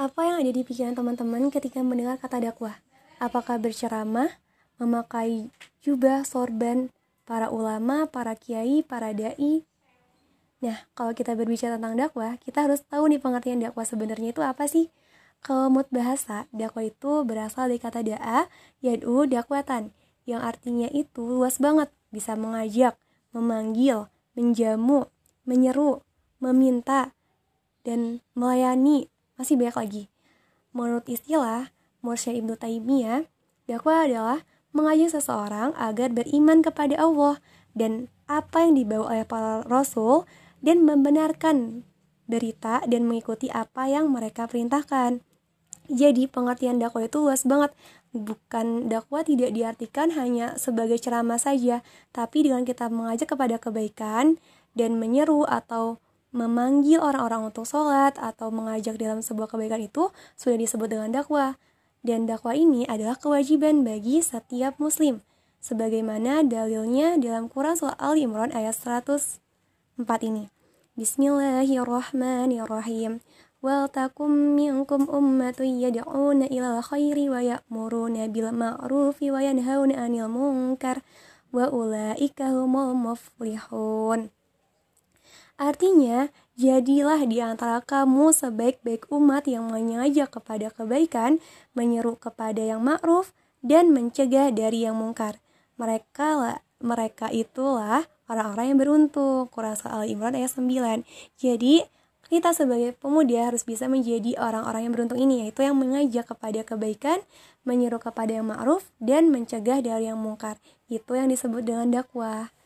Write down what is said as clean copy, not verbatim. Apa yang ada di pikiran teman-teman ketika mendengar kata dakwah? Apakah berceramah, memakai jubah, sorban, para ulama, para kiai, para dai? Nah, kalau kita berbicara tentang dakwah, kita harus tahu nih pengertian dakwah sebenarnya itu apa sih? Kalau menurut bahasa, dakwah itu berasal dari kata da'a, yad'u, dakwatan, yang artinya itu luas banget, bisa mengajak, memanggil, menjamu, menyeru, meminta, dan melayani. Masih banyak lagi. Menurut istilah Mursyid Ibnu Taimiyah, dakwah adalah mengajak seseorang agar beriman kepada Allah dan apa yang dibawa oleh para rasul dan membenarkan berita dan mengikuti apa yang mereka perintahkan. Jadi pengertian dakwah itu luas banget. Bukan dakwah tidak diartikan hanya sebagai ceramah saja, tapi dengan kita mengajak kepada kebaikan dan menyeru atau memanggil orang-orang untuk sholat atau mengajak dalam sebuah kebaikan itu sudah disebut dengan dakwah. Dan dakwah ini adalah kewajiban bagi setiap muslim, sebagaimana dalilnya dalam Quran surah Ali Imran ayat 104 ini. Bismillahirrahmanirrahim. Wal takum minkum ummatun yad'una ilal khairi wa ya'muruna bil ma'rufi wa yanhauna 'anil munkar wa ulaika humul muflihun. Artinya, jadilah di antara kamu sebaik-baik umat yang mengajak kepada kebaikan, menyeru kepada yang ma'ruf, dan mencegah dari yang mungkar. Mereka itulah orang-orang yang beruntung. Quran surah Al-Imran ayat 9. Jadi, kita sebagai pemuda harus bisa menjadi orang-orang yang beruntung ini, yaitu yang mengajak kepada kebaikan, menyeru kepada yang ma'ruf, dan mencegah dari yang mungkar. Itu yang disebut dengan dakwah.